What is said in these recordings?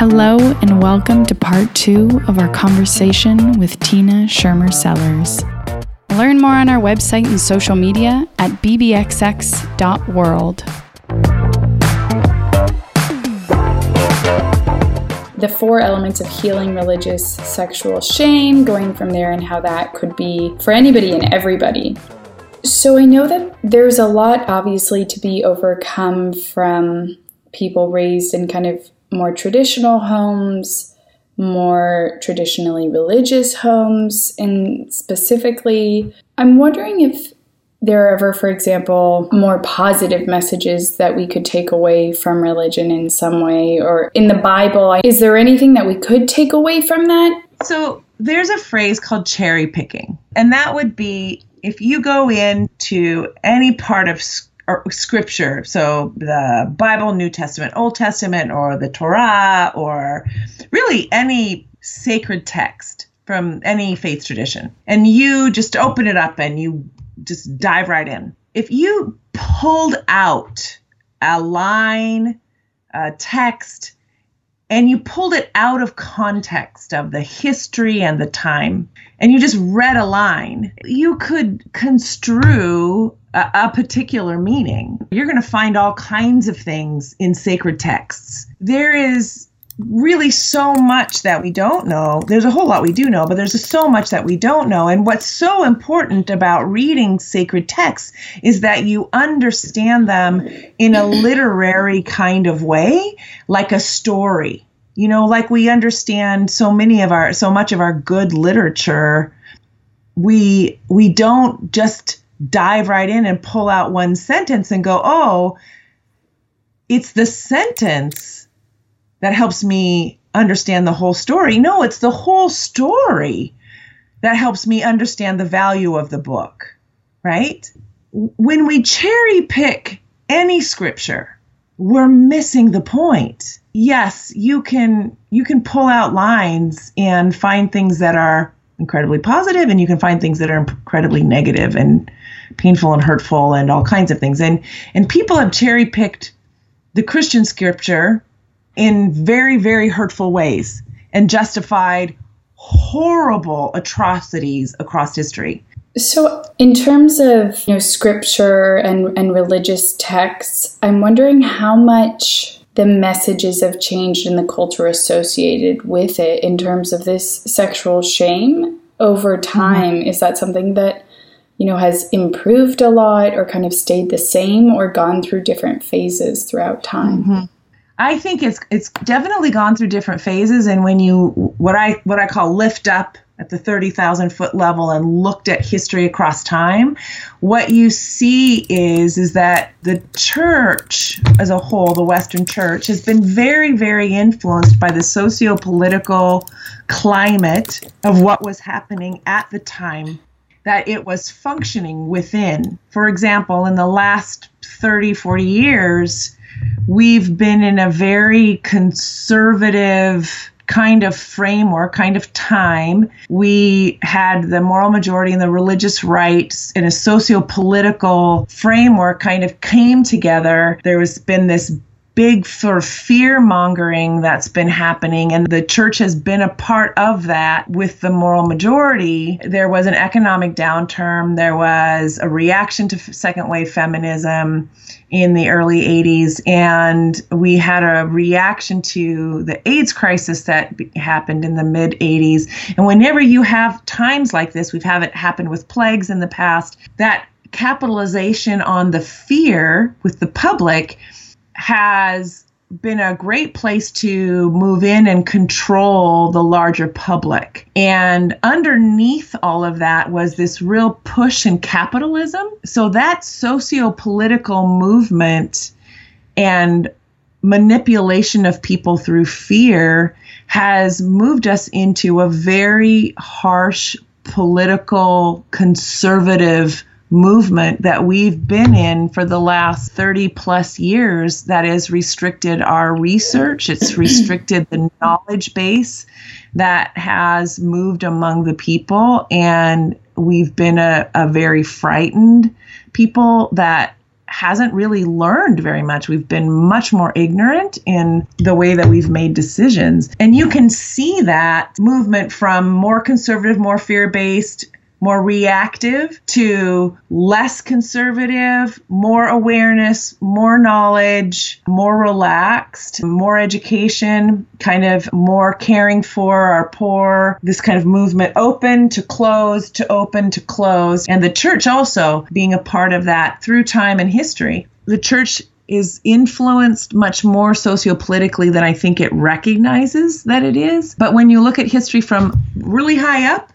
Hello and welcome to part 2 of our conversation with Tina Shermer Sellers. Learn more on our website and social media at bbxx.world. The four elements of healing religious sexual shame, going from there and how that could be for anybody and everybody. So I know that there's a lot, obviously, to be overcome from people raised in kind of more traditional homes, more traditionally religious homes, and specifically, I'm wondering if there are ever, for example, more positive messages that we could take away from religion in some way, or in the Bible. Is there anything that we could take away from that? So there's a phrase called cherry picking, and that would be if you go into any part of Scripture, so the Bible, New Testament, Old Testament, or the Torah, or really any sacred text from any faith tradition, and you just open it up and you just dive right in. If you pulled out a line, a text, and you pulled it out of context of the history and the time, and you just read a line, you could construe a particular meaning. You're going to find all kinds of things in sacred texts. There is really so much that we don't know. There's a whole lot we do know, but there's so much that we don't know. And what's so important about reading sacred texts is that you understand them in a literary kind of way, like a story. You know, like we understand so much of our good literature, we don't just dive right in and pull out one sentence and go, oh, it's the sentence that helps me understand the whole story. No, it's the whole story that helps me understand the value of the book, right? When we cherry pick any scripture, we're missing the point. Yes, you can pull out lines and find things that are incredibly positive, and you can find things that are incredibly negative and painful and hurtful and all kinds of things. And people have cherry-picked the Christian scripture in very, very hurtful ways and justified horrible atrocities across history. So in terms of, you know, scripture and religious texts, I'm wondering how much the messages have changed in the culture associated with it in terms of this sexual shame over time. Mm-hmm. Is that something that, you know, has improved a lot or kind of stayed the same or gone through different phases throughout time? Mm-hmm. I think it's definitely gone through different phases. And when you, what I call lift up at the 30,000 foot level and looked at history across time, what you see is that the church as a whole, the Western church, has been very, very influenced by the socio-political climate of what was happening at the time that it was functioning within. For example, in the last 30, 40 years, we've been in a very conservative kind of framework, kind of time. We had the moral majority and the religious right in a socio-political framework kind of came together. There has been this big sort of fear-mongering that's been happening, and the church has been a part of that with the moral majority. There was an economic downturn. There was a reaction to second-wave feminism in the early 80s, and we had a reaction to the AIDS crisis that happened in the mid-80s. And whenever you have times like this, we've had it happen with plagues in the past, that capitalization on the fear with the public has been a great place to move in and control the larger public. And underneath all of that was this real push in capitalism. So that socio-political movement and manipulation of people through fear has moved us into a very harsh, political, conservative movement that we've been in for the last 30 plus years that has restricted our research. It's restricted the knowledge base that has moved among the people. And we've been a very frightened people that hasn't really learned very much. We've been much more ignorant in the way that we've made decisions. And you can see that movement from more conservative, more fear-based, more reactive to less conservative, more awareness, more knowledge, more relaxed, more education, kind of more caring for our poor, this kind of movement open to close, to open to close. And the church also being a part of that through time and history. The church is influenced much more sociopolitically than I think it recognizes that it is. But when you look at history from really high up,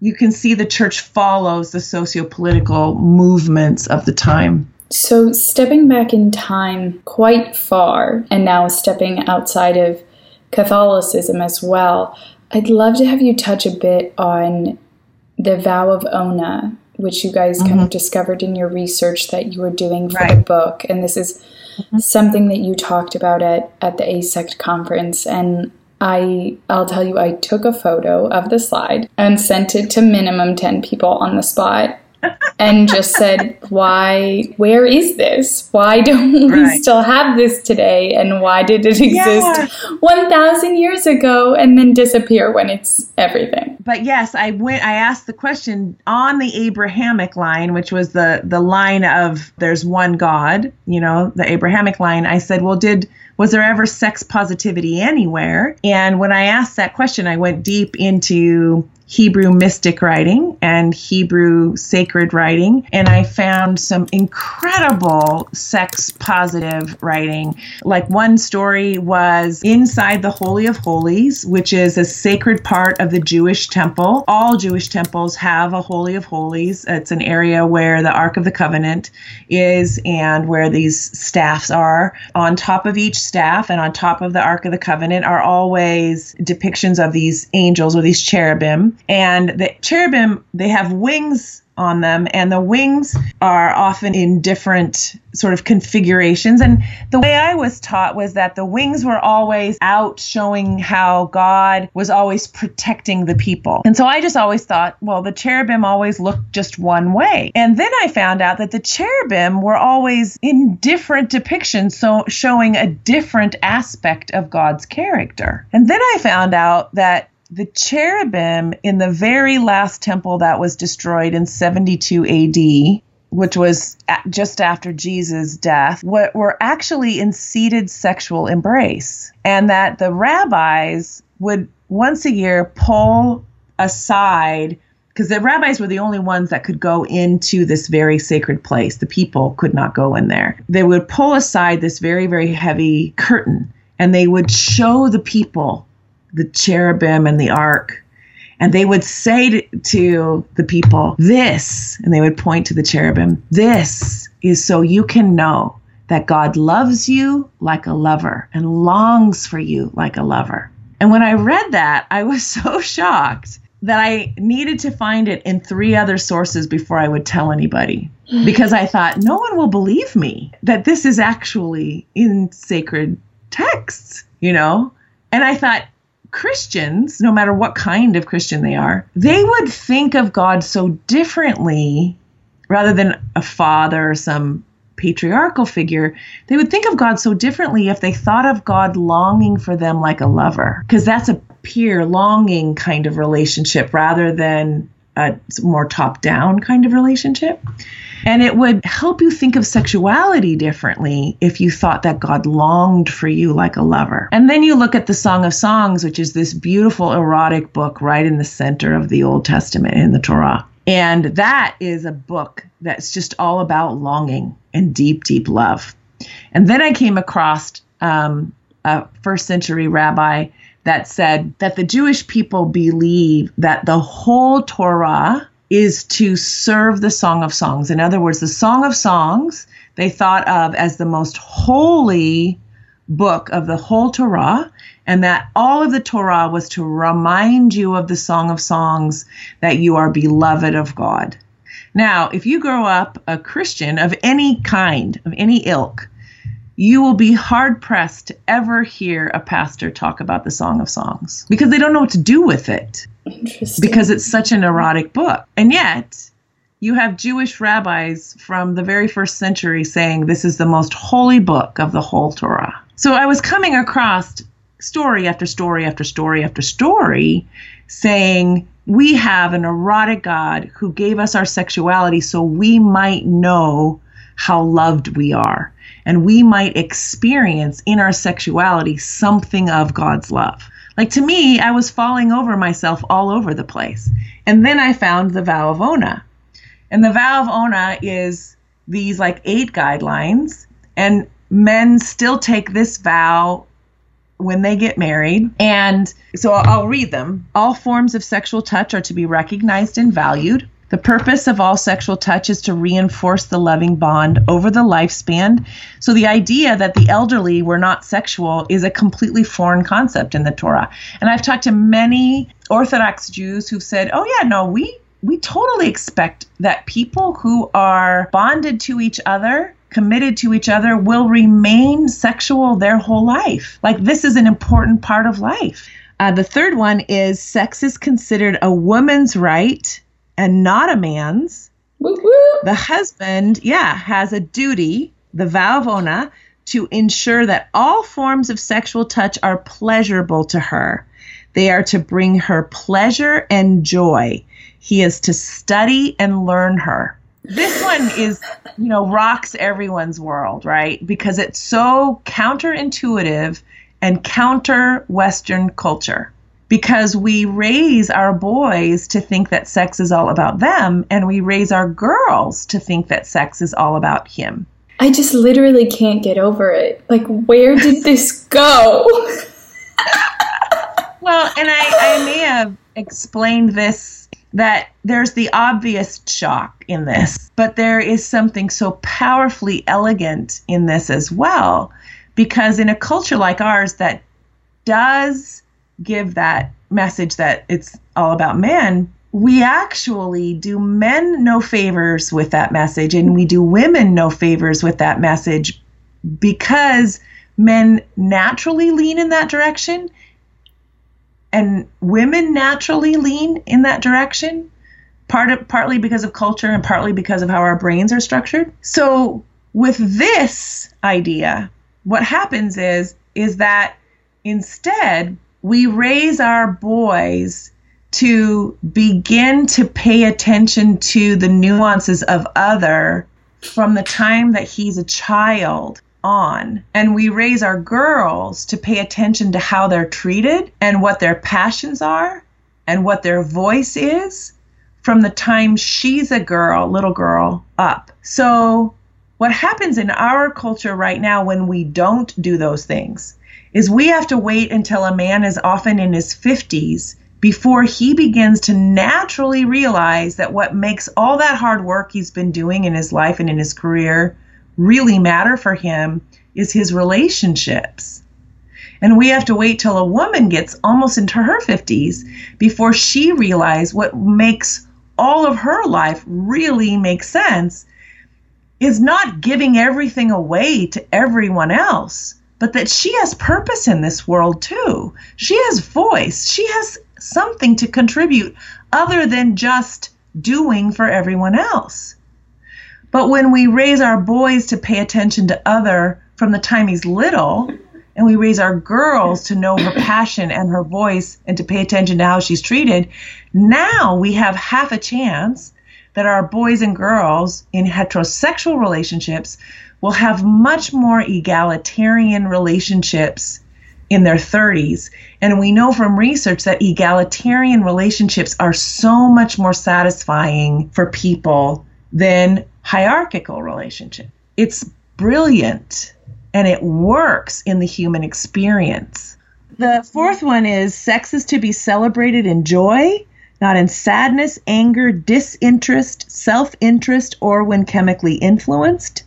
you can see the church follows the socio-political movements of the time. So stepping back in time quite far, and now stepping outside of Catholicism as well, I'd love to have you touch a bit on the vow of Ona, which you guys kind of discovered in your research that you were doing for the book. And this is something that you talked about at the ASEC conference. And I'll tell you, I took a photo of the slide and sent it to minimum 10 people on the spot and just said, where is this? Why don't we still have this today? And why did it exist 1,000 years ago and then disappear when it's everything? But yes, I asked the question on the Abrahamic line, which was the line of there's one God, you know, the Abrahamic line. I said, was there ever sex positivity anywhere? And when I asked that question, I went deep into Hebrew mystic writing and Hebrew sacred writing, and I found some incredible sex positive writing. Like one story was inside the Holy of Holies, which is a sacred part of the Jewish temple. All Jewish temples have a Holy of Holies. It's an area where the Ark of the Covenant is and where these staffs are. On top of each staff and on top of the Ark of the Covenant are always depictions of these angels or these cherubim. And the cherubim, they have wings on them, and the wings are often in different sort of configurations. And the way I was taught was that the wings were always out, showing how God was always protecting the people. And so I just always thought, well, the cherubim always looked just one way. And then I found out that the cherubim were always in different depictions, so showing a different aspect of God's character. And then I found out that the cherubim in the very last temple that was destroyed in 72 AD, which was just after Jesus' death, were actually in seated sexual embrace. And that the rabbis would once a year pull aside, because the rabbis were the only ones that could go into this very sacred place. The people could not go in there. They would pull aside this very, very heavy curtain, and they would show the people the cherubim and the ark, and they would say to the people, this, and they would point to the cherubim, this is so you can know that God loves you like a lover and longs for you like a lover. And when I read that, I was so shocked that I needed to find it in 3 other sources before I would tell anybody, because I thought, no one will believe me that this is actually in sacred texts, you know? And I thought, Christians, no matter what kind of Christian they are, they would think of God so differently. Rather than a father or some patriarchal figure, they would think of God so differently if they thought of God longing for them like a lover, because that's a peer longing kind of relationship rather than a more top-down kind of relationship. And it would help you think of sexuality differently if you thought that God longed for you like a lover. And then you look at the Song of Songs, which is this beautiful erotic book right in the center of the Old Testament in the Torah. And that is a book that's just all about longing and deep, deep love. And then I came across a first century rabbi that said that the Jewish people believe that the whole Torah is to serve the Song of Songs. In other words, the Song of Songs, they thought of as the most holy book of the whole Torah, and that all of the Torah was to remind you of the Song of Songs, that you are beloved of God. Now, if you grow up a Christian of any kind, of any ilk, you will be hard-pressed to ever hear a pastor talk about the Song of Songs, because they don't know what to do with it. Because it's such an erotic book. And yet, you have Jewish rabbis from the very first century saying this is the most holy book of the whole Torah. So I was coming across story after story after story after story saying we have an erotic God who gave us our sexuality so we might know how loved we are. And we might experience in our sexuality something of God's love. Like, to me, I was falling over myself all over the place. And then I found the Vow of Ona. And the Vow of Ona is these like 8 guidelines. And men still take this vow when they get married. And so I'll read them. All forms of sexual touch are to be recognized and valued. The purpose of all sexual touch is to reinforce the loving bond over the lifespan. So the idea that the elderly were not sexual is a completely foreign concept in the Torah. And I've talked to many Orthodox Jews who've said, oh, yeah, no, we totally expect that people who are bonded to each other, committed to each other, will remain sexual their whole life. Like, this is an important part of life. The third one is sex is considered a woman's right and not a man's. Woo-hoo. The husband, has a duty, the Vow of Ona, to ensure that all forms of sexual touch are pleasurable to her. They are to bring her pleasure and joy. He is to study and learn her. This one is, rocks everyone's world, right? Because it's so counterintuitive and counter Western culture. Because we raise our boys to think that sex is all about them, and we raise our girls to think that sex is all about him. I just literally can't get over it. Like, where did this go? Well, and I may have explained this, that there's the obvious shock in this, but there is something so powerfully elegant in this as well, because in a culture like ours that does give that message that it's all about men, we actually do men no favors with that message, and we do women no favors with that message, because men naturally lean in that direction and women naturally lean in that direction, partly because of culture and partly because of how our brains are structured. So with this idea, what happens is that instead we raise our boys to begin to pay attention to the nuances of other from the time that he's a child on. And we raise our girls to pay attention to how they're treated and what their passions are and what their voice is from the time she's a girl, little girl, up. So what happens in our culture right now when we don't do those things is we have to wait until a man is often in his 50s before he begins to naturally realize that what makes all that hard work he's been doing in his life and in his career really matter for him is his relationships. And we have to wait till a woman gets almost into her 50s before she realizes what makes all of her life really make sense is not giving everything away to everyone else, but that she has purpose in this world too. She has voice. She has something to contribute other than just doing for everyone else. But when we raise our boys to pay attention to other from the time he's little, and we raise our girls to know her passion and her voice and to pay attention to how she's treated, now we have half a chance that our boys and girls in heterosexual relationships will have much more egalitarian relationships in their 30s. And we know from research that egalitarian relationships are so much more satisfying for people than hierarchical relationships. It's brilliant, and it works in the human experience. The fourth one is sex is to be celebrated in joy, not in sadness, anger, disinterest, self-interest, or when chemically influenced.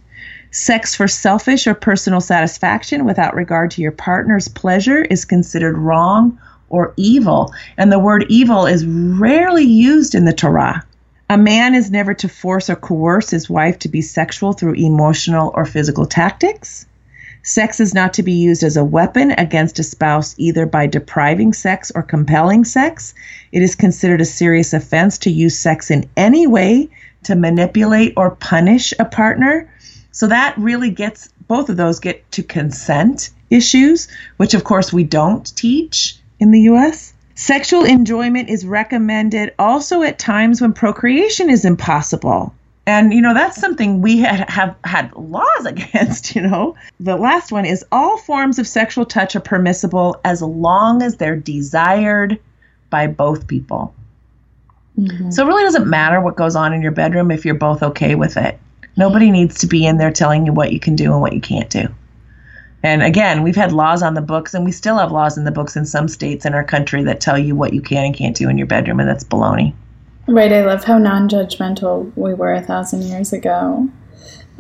Sex for selfish or personal satisfaction without regard to your partner's pleasure is considered wrong or evil. And the word evil is rarely used in the Torah. A man is never to force or coerce his wife to be sexual through emotional or physical tactics. Sex is not to be used as a weapon against a spouse either by depriving sex or compelling sex. It is considered a serious offense to use sex in any way to manipulate or punish a partner. So that really gets, both of those get to consent issues, which of course we don't teach in the U.S. Sexual enjoyment is recommended also at times when procreation is impossible. And, you know, that's something we have had laws against, you know. The last one is all forms of sexual touch are permissible as long as they're desired by both people. Mm-hmm. So it really doesn't matter what goes on in your bedroom if you're both okay with it. Nobody needs to be in there telling you what you can do and what you can't do. And again, we've had laws on the books, and we still have laws in the books in some states in our country that tell you what you can and can't do in your bedroom, and that's baloney. Right, I love how non-judgmental we were 1,000 years ago.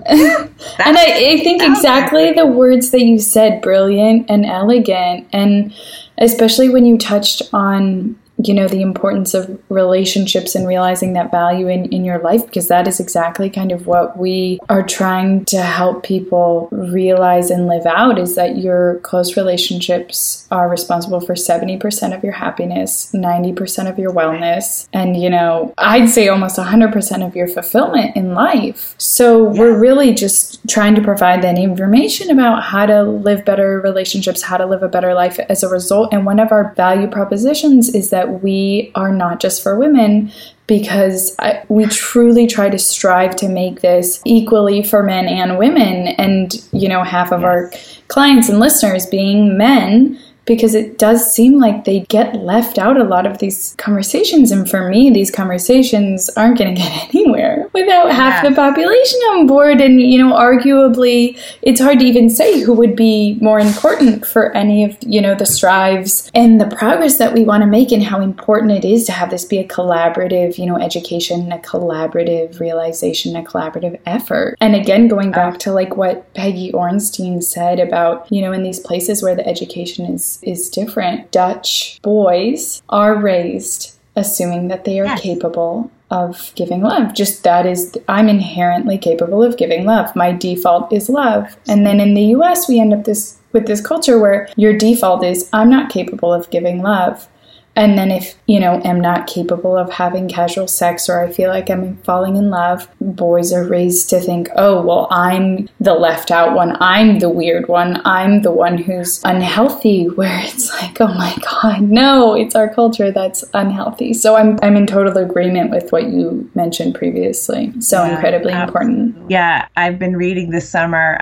And I think exactly the words that you said, brilliant and elegant, and especially when you touched on, you know, the importance of relationships and realizing that value in your life, because that is exactly kind of what we are trying to help people realize and live out, is that your close relationships are responsible for 70% of your happiness, 90% of your wellness, and, you know, I'd say almost 100% of your fulfillment in life. So we're really just trying to provide that information about how to live better relationships, how to live a better life as a result. And one of our value propositions is that we are not just for women, because we truly try to strive to make this equally for men and women. And, you know, half of our clients and listeners being men, because it does seem like they get left out a lot of these conversations. And for me, these conversations aren't going to get anywhere without half the population on board. And, you know, arguably, it's hard to even say who would be more important for any of, you know, the strives and the progress that we want to make, and how important it is to have this be a collaborative, you know, education, a collaborative realization, a collaborative effort. And again, going back to like what Peggy Ornstein said about, you know, in these places where the education is different, Dutch boys are raised assuming that they are capable of giving love. Just that is, I'm inherently capable of giving love. My default is love. And then in the US, we end up with this culture where your default is, I'm not capable of giving love. And then if, you know, I'm not capable of having casual sex, or I feel like I'm falling in love, boys are raised to think, oh, well, I'm the left out one. I'm the weird one. I'm the one who's unhealthy, where it's like, oh, my God, no, it's our culture that's unhealthy. So I'm in total agreement with what you mentioned previously. So incredibly important. Yeah, I've been reading this summer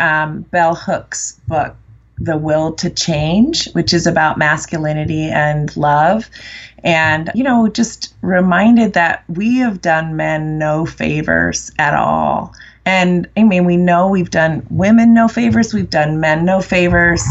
Bell Hooks' book, The Will to Change, which is about masculinity and love. And, you know, just reminded that we have done men no favors at all. And I mean, we know we've done women no favors, we've done men no favors,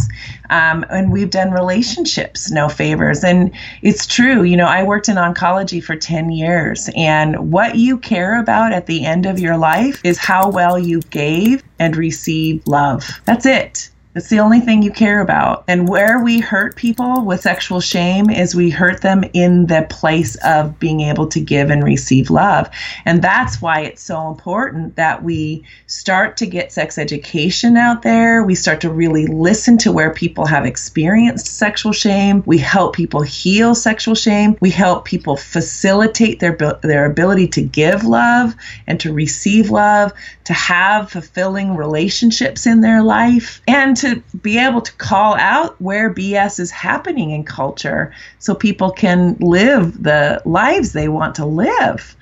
and we've done relationships no favors. And it's true, you know, I worked in oncology for 10 years, and what you care about at the end of your life is how well you gave and received love. That's it. It's the only thing you care about. And where we hurt people with sexual shame is we hurt them in the place of being able to give and receive love. And that's why it's so important that we start to get sex education out there. We start to really listen to where people have experienced sexual shame. We help people heal sexual shame. We help people facilitate their ability to give love and to receive love, to have fulfilling relationships in their life, and to be able to call out where BS is happening in culture so people can live the lives they want to live.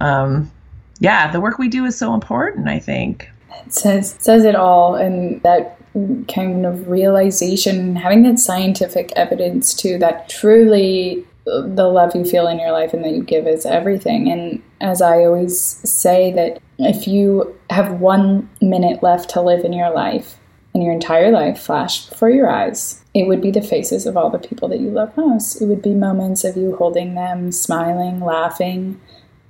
The work we do is so important, I think. It says it all, and that kind of realization and having that scientific evidence, too, that truly the love you feel in your life and that you give is everything. And as I always say, that if you have 1 minute left to live in your life, and your entire life flashed before your eyes, it would be the faces of all the people that you love most. It would be moments of you holding them, smiling, laughing,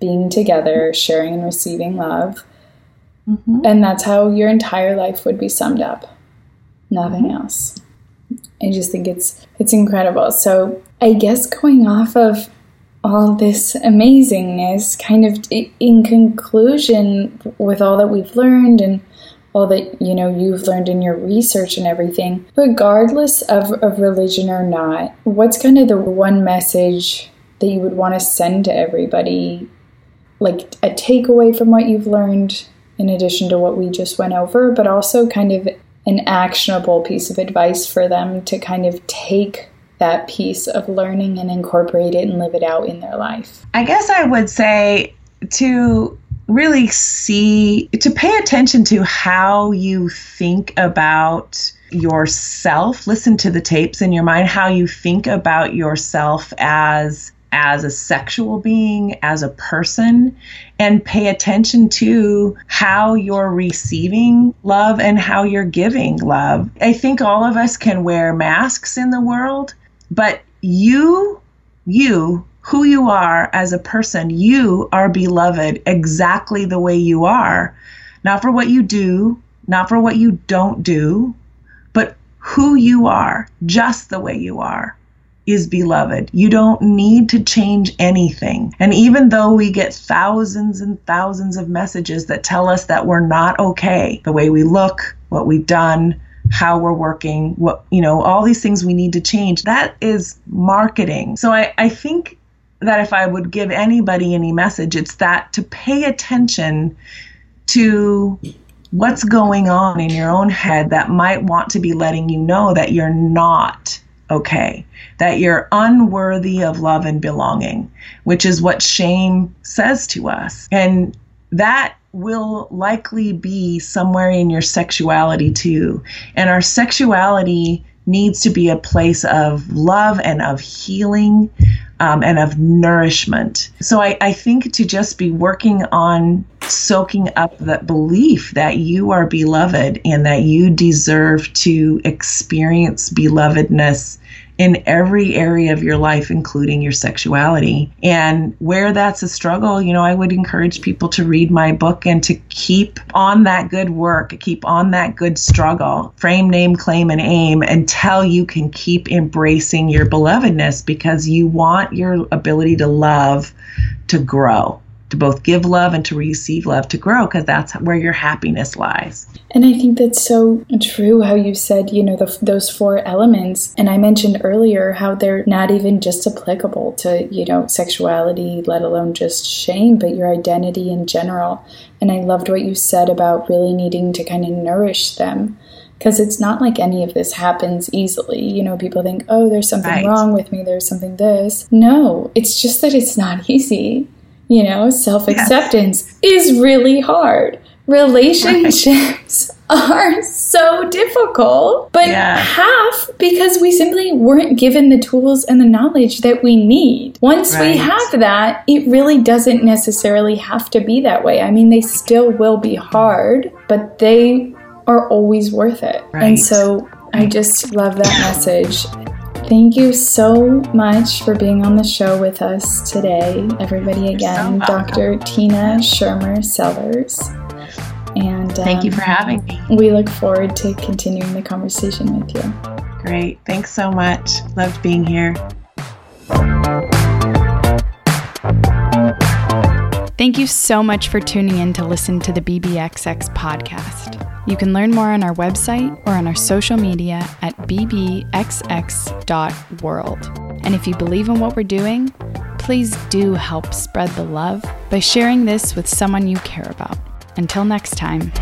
being together, sharing and receiving love. Mm-hmm. And that's how your entire life would be summed up. Nothing else. I just think it's incredible. So I guess going off of all this amazingness, kind of in conclusion with all that we've learned and all that, you know, you've learned in your research and everything, regardless of religion or not, what's kind of the one message that you would want to send to everybody like a takeaway from what you've learned in addition to what we just went over, but also kind of an actionable piece of advice for them to kind of take that piece of learning and incorporate it and live it out in their life? I guess I would say to really see, to pay attention to how you think about yourself, listen to the tapes in your mind, how you think about yourself as a sexual being, as a person, and pay attention to how you're receiving love and how you're giving love. I think all of us can wear masks in the world, but you, who you are as a person, you are beloved exactly the way you are. Not for what you do, not for what you don't do, but who you are, just the way you are, is beloved. You don't need to change anything. And even though we get thousands and thousands of messages that tell us that we're not okay, the way we look, what we've done, how we're working, what, you know, all these things we need to change, that is marketing. So I think that if I would give anybody any message, it's that to pay attention to what's going on in your own head that might want to be letting you know that you're not okay, that you're unworthy of love and belonging, which is what shame says to us. And that will likely be somewhere in your sexuality too. And our sexuality needs to be a place of love and of healing, and of nourishment. So I think to just be working on soaking up that belief that you are beloved and that you deserve to experience belovedness in every area of your life, including your sexuality. And where that's a struggle, you know, I would encourage people to read my book and to keep on that good work, keep on that good struggle, frame, name, claim, and aim until you can keep embracing your belovedness, because you want your ability to love to grow, to both give love and to receive love to grow, because that's where your happiness lies. And I think that's so true how you said, you know, those four elements. And I mentioned earlier how they're not even just applicable to, you know, sexuality, let alone just shame, but your identity in general. And I loved what you said about really needing to kind of nourish them, because it's not like any of this happens easily. You know, people think, oh, there's something wrong with me, there's something this. No, it's just that it's not easy. You know, self-acceptance is really hard. Relationships are so difficult, but half because we simply weren't given the tools and the knowledge that we need. Once we have that, it really doesn't necessarily have to be that way. I mean, they still will be hard, but they are always worth it. And so I just love that message. Thank you so much for being on the show with us today. Everybody, again, Dr. Tina Shermer Sellers. And thank you for having me. We look forward to continuing the conversation with you. Great. Thanks so much. Loved being here. Thank you so much for tuning in to listen to the BBXX podcast. You can learn more on our website or on our social media at bbxx.world. And if you believe in what we're doing, please do help spread the love by sharing this with someone you care about. Until next time.